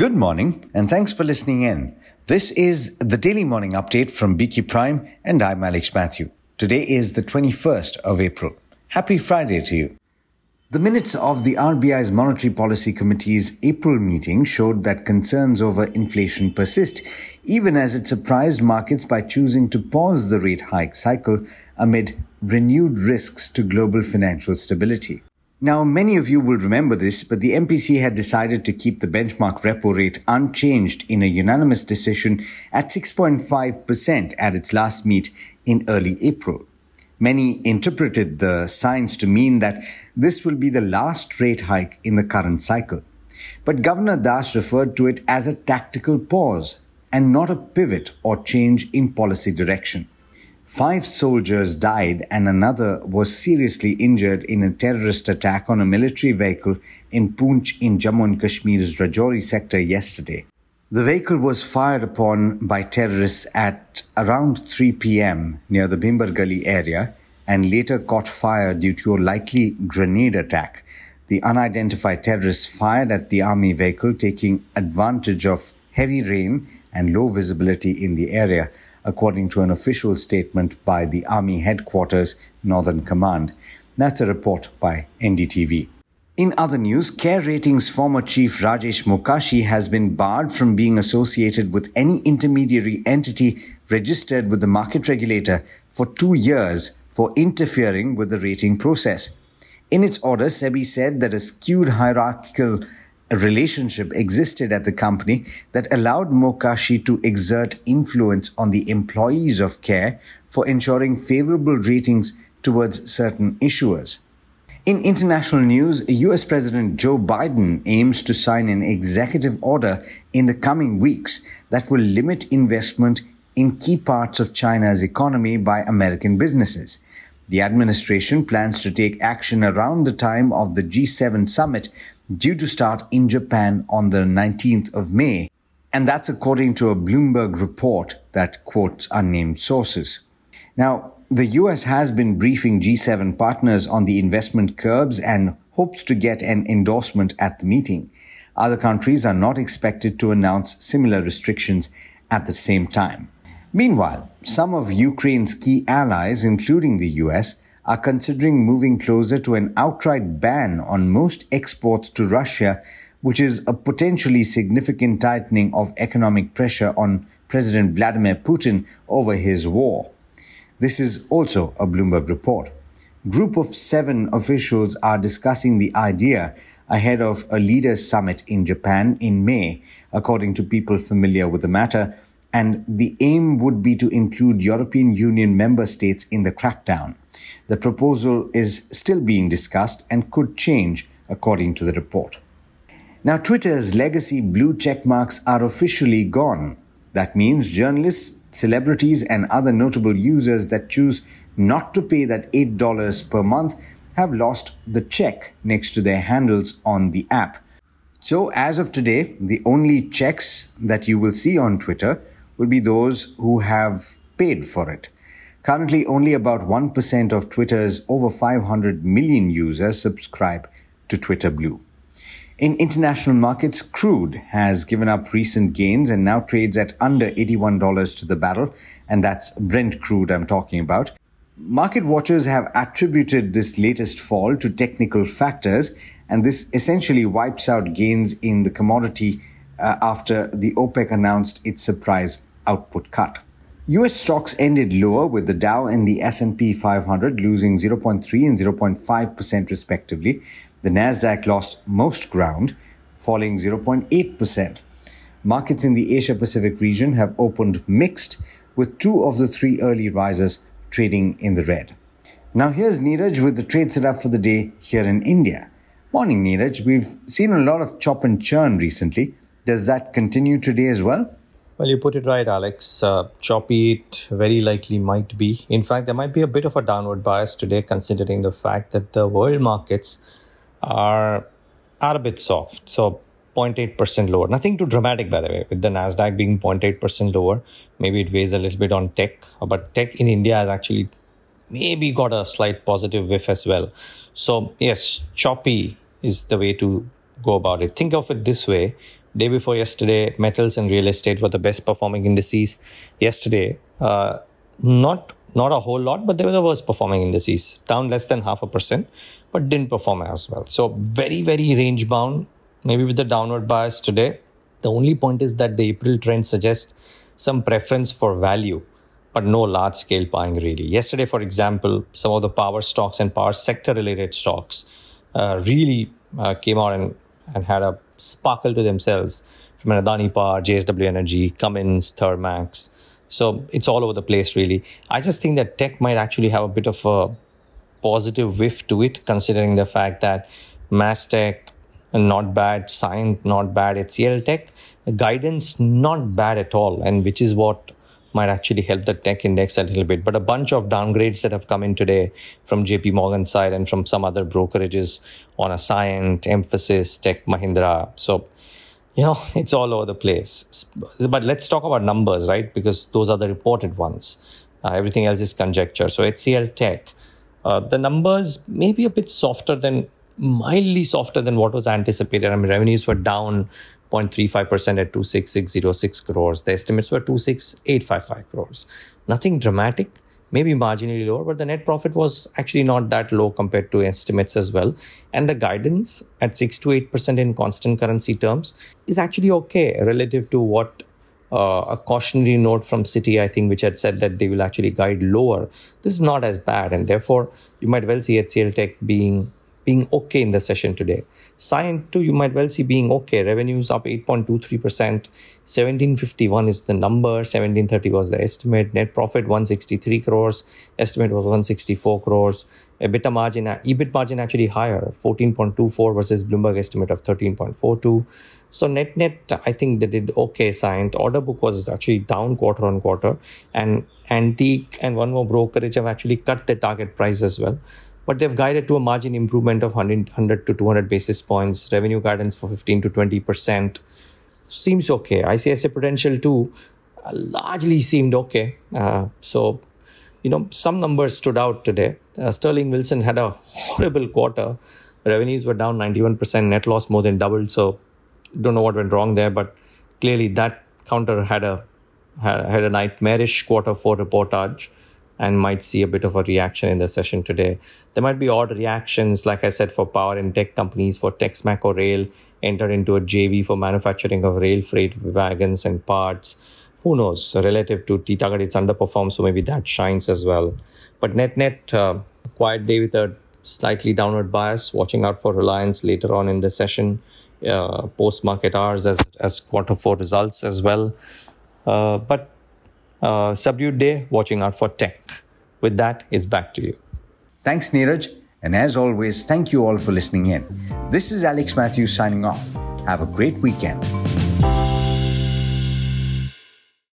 Good morning, and thanks for listening in. This is the Daily Morning Update from BQ Prime, and I'm Alex Matthews. Today is the 21st of April. Happy Friday to you. The minutes of the RBI's Monetary Policy Committee's April meeting showed that concerns over inflation persist, even as it surprised markets by choosing to pause the rate hike cycle amid renewed risks to global financial stability. Now, many of you will remember this, but the MPC had decided to keep the benchmark repo rate unchanged in a unanimous decision at 6.5% at its last meet in early April. Many interpreted the signs to mean that this will be the last rate hike in the current cycle. But Governor Das referred to it as a tactical pause and not a pivot or change in policy direction. 5 soldiers died and another was seriously injured in a terrorist attack on a military vehicle in Poonch in Jammu and Kashmir's Rajori sector yesterday. The vehicle was fired upon by terrorists at around 3 p.m. near the Bimbergali area and later caught fire due to a likely grenade attack. The unidentified terrorists fired at the army vehicle, taking advantage of heavy rain and low visibility in the area, according to an official statement by the Army Headquarters Northern Command. That's a report by NDTV. In other news, Care Ratings' former chief Rajesh Mokashi has been barred from being associated with any intermediary entity registered with the market regulator for 2 years for interfering with the rating process. In its order, SEBI said that a skewed hierarchical relationship existed at the company that allowed Mokashi to exert influence on the employees of Care for ensuring favorable ratings towards certain issuers. In international news, US President Joe Biden aims to sign an executive order in the coming weeks that will limit investment in key parts of China's economy by American businesses. The administration plans to take action around the time of the G7 summit, due to start in Japan on the 19th of May, and that's according to a Bloomberg report that quotes unnamed sources. Now, the US has been briefing G7 partners on the investment curbs and hopes to get an endorsement at the meeting. Other countries are not expected to announce similar restrictions at the same time. Meanwhile, some of Ukraine's key allies, including the US, are considering moving closer to an outright ban on most exports to Russia, which is a potentially significant tightening of economic pressure on President Vladimir Putin over his war. This is also a Bloomberg report. Group of 7 officials are discussing the idea ahead of a leaders' summit in Japan in May, according to people familiar with the matter, and the aim would be to include European Union member states in the crackdown. The proposal is still being discussed and could change, according to the report. Now, Twitter's legacy blue checkmarks are officially gone. That means journalists, celebrities, and other notable users that choose not to pay that $8 per month have lost the check next to their handles on the app. So, as of today, the only checks that you will see on Twitter will be those who have paid for it. Currently, only about 1% of Twitter's over 500 million users subscribe to Twitter Blue. In international markets, crude has given up recent gains and now trades at under $81 to the barrel, and that's Brent crude I'm talking about. Market watchers have attributed this latest fall to technical factors, and this essentially wipes out gains in the commodity after the OPEC announced its surprise output cut. US stocks ended lower, with the Dow and the S&P 500 losing 0.3 and 0.5% respectively. The Nasdaq lost most ground, falling 0.8%. Markets in the Asia-Pacific region have opened mixed, with 2 of the 3 early risers trading in the red. Now here's Neeraj with the trade setup for the day here in India. Morning, Neeraj. We've seen a lot of chop and churn recently. Does that continue today as well? Well, you put it right, Alex. Choppy it very likely might be. In fact, there might be a bit of a downward bias today, considering the fact that the world markets are a bit soft. So 0.8% lower. Nothing too dramatic, by the way, with the Nasdaq being 0.8% lower. Maybe it weighs a little bit on tech, but tech in India has actually maybe got a slight positive whiff as well. So yes, choppy is the way to go about it. Think of it this way. Day before yesterday, metals and real estate were the best performing indices. Yesterday, not a whole lot, but they were the worst performing indices, down less than 0.5%, but didn't perform as well. So very, very range bound, maybe with the downward bias today. The only point is that the April trend suggests some preference for value, but no large scale buying really. Yesterday, for example, some of the power stocks and power sector related stocks really came out and had a sparkle to themselves, from Adani Power, JSW Energy, Cummins, Thermax. So it's all over the place, really. I just think that tech might actually have a bit of a positive whiff to it, considering the fact that Mastech, not bad, Scient, not bad, HCL Tech, guidance, not bad at all, and which is what might actually help the tech index a little bit. But a bunch of downgrades that have come in today from JP Morgan's side and from some other brokerages on a Scient, Emphasis, Tech Mahindra. So, you know, it's all over the place. But let's talk about numbers, right? Because those are the reported ones. Everything else is conjecture. So HCL Tech, the numbers may be a bit softer than, mildly softer than what was anticipated. I mean, revenues were down 0.35% at 26606 crores. The estimates were 26855 crores. Nothing dramatic, maybe marginally lower, but the net profit was actually not that low compared to estimates as well. And the guidance at 6 to 8% in constant currency terms is actually okay relative to what a cautionary note from Citi, I think, which had said that they will actually guide lower. This is not as bad, and therefore you might well see HCL Tech being okay in the session today. Scient too, you might well see being okay. Revenues up 8.23%. 1751 is the number. 1730 was the estimate. Net profit 163 crores. Estimate was 164 crores. EBITDA margin, EBIT margin actually higher. 14.24 versus Bloomberg estimate of 13.42. So net, I think they did okay, Scient. Order book was actually down quarter on quarter. And Antique and one more brokerage have actually cut their target price as well. But they've guided to a margin improvement of 100 to 200 basis points. Revenue guidance for 15 to 20%. Seems okay. ICICI Prudential too largely seemed okay. So, you know, some numbers stood out today. Sterling Wilson had a horrible quarter. Revenues were down 91%. Net loss more than doubled. So, don't know what went wrong there. But clearly that counter had a nightmarish quarter four reportage, and might see a bit of a reaction in the session today. There might be odd reactions, like I said, for power and tech companies. For Texmaco Rail, entered into a JV for manufacturing of rail freight wagons and parts. Who knows? So relative to Titagarh, it's underperformed, so maybe that shines as well. But net, quiet day with a slightly downward bias, watching out for Reliance later on in the session, post-market hours as quarter four results as well. But subdued day, watching out for tech. With that, it's back to you. Thanks, Neeraj. And as always, thank you all for listening in. This is Alex Matthews signing off. Have a great weekend.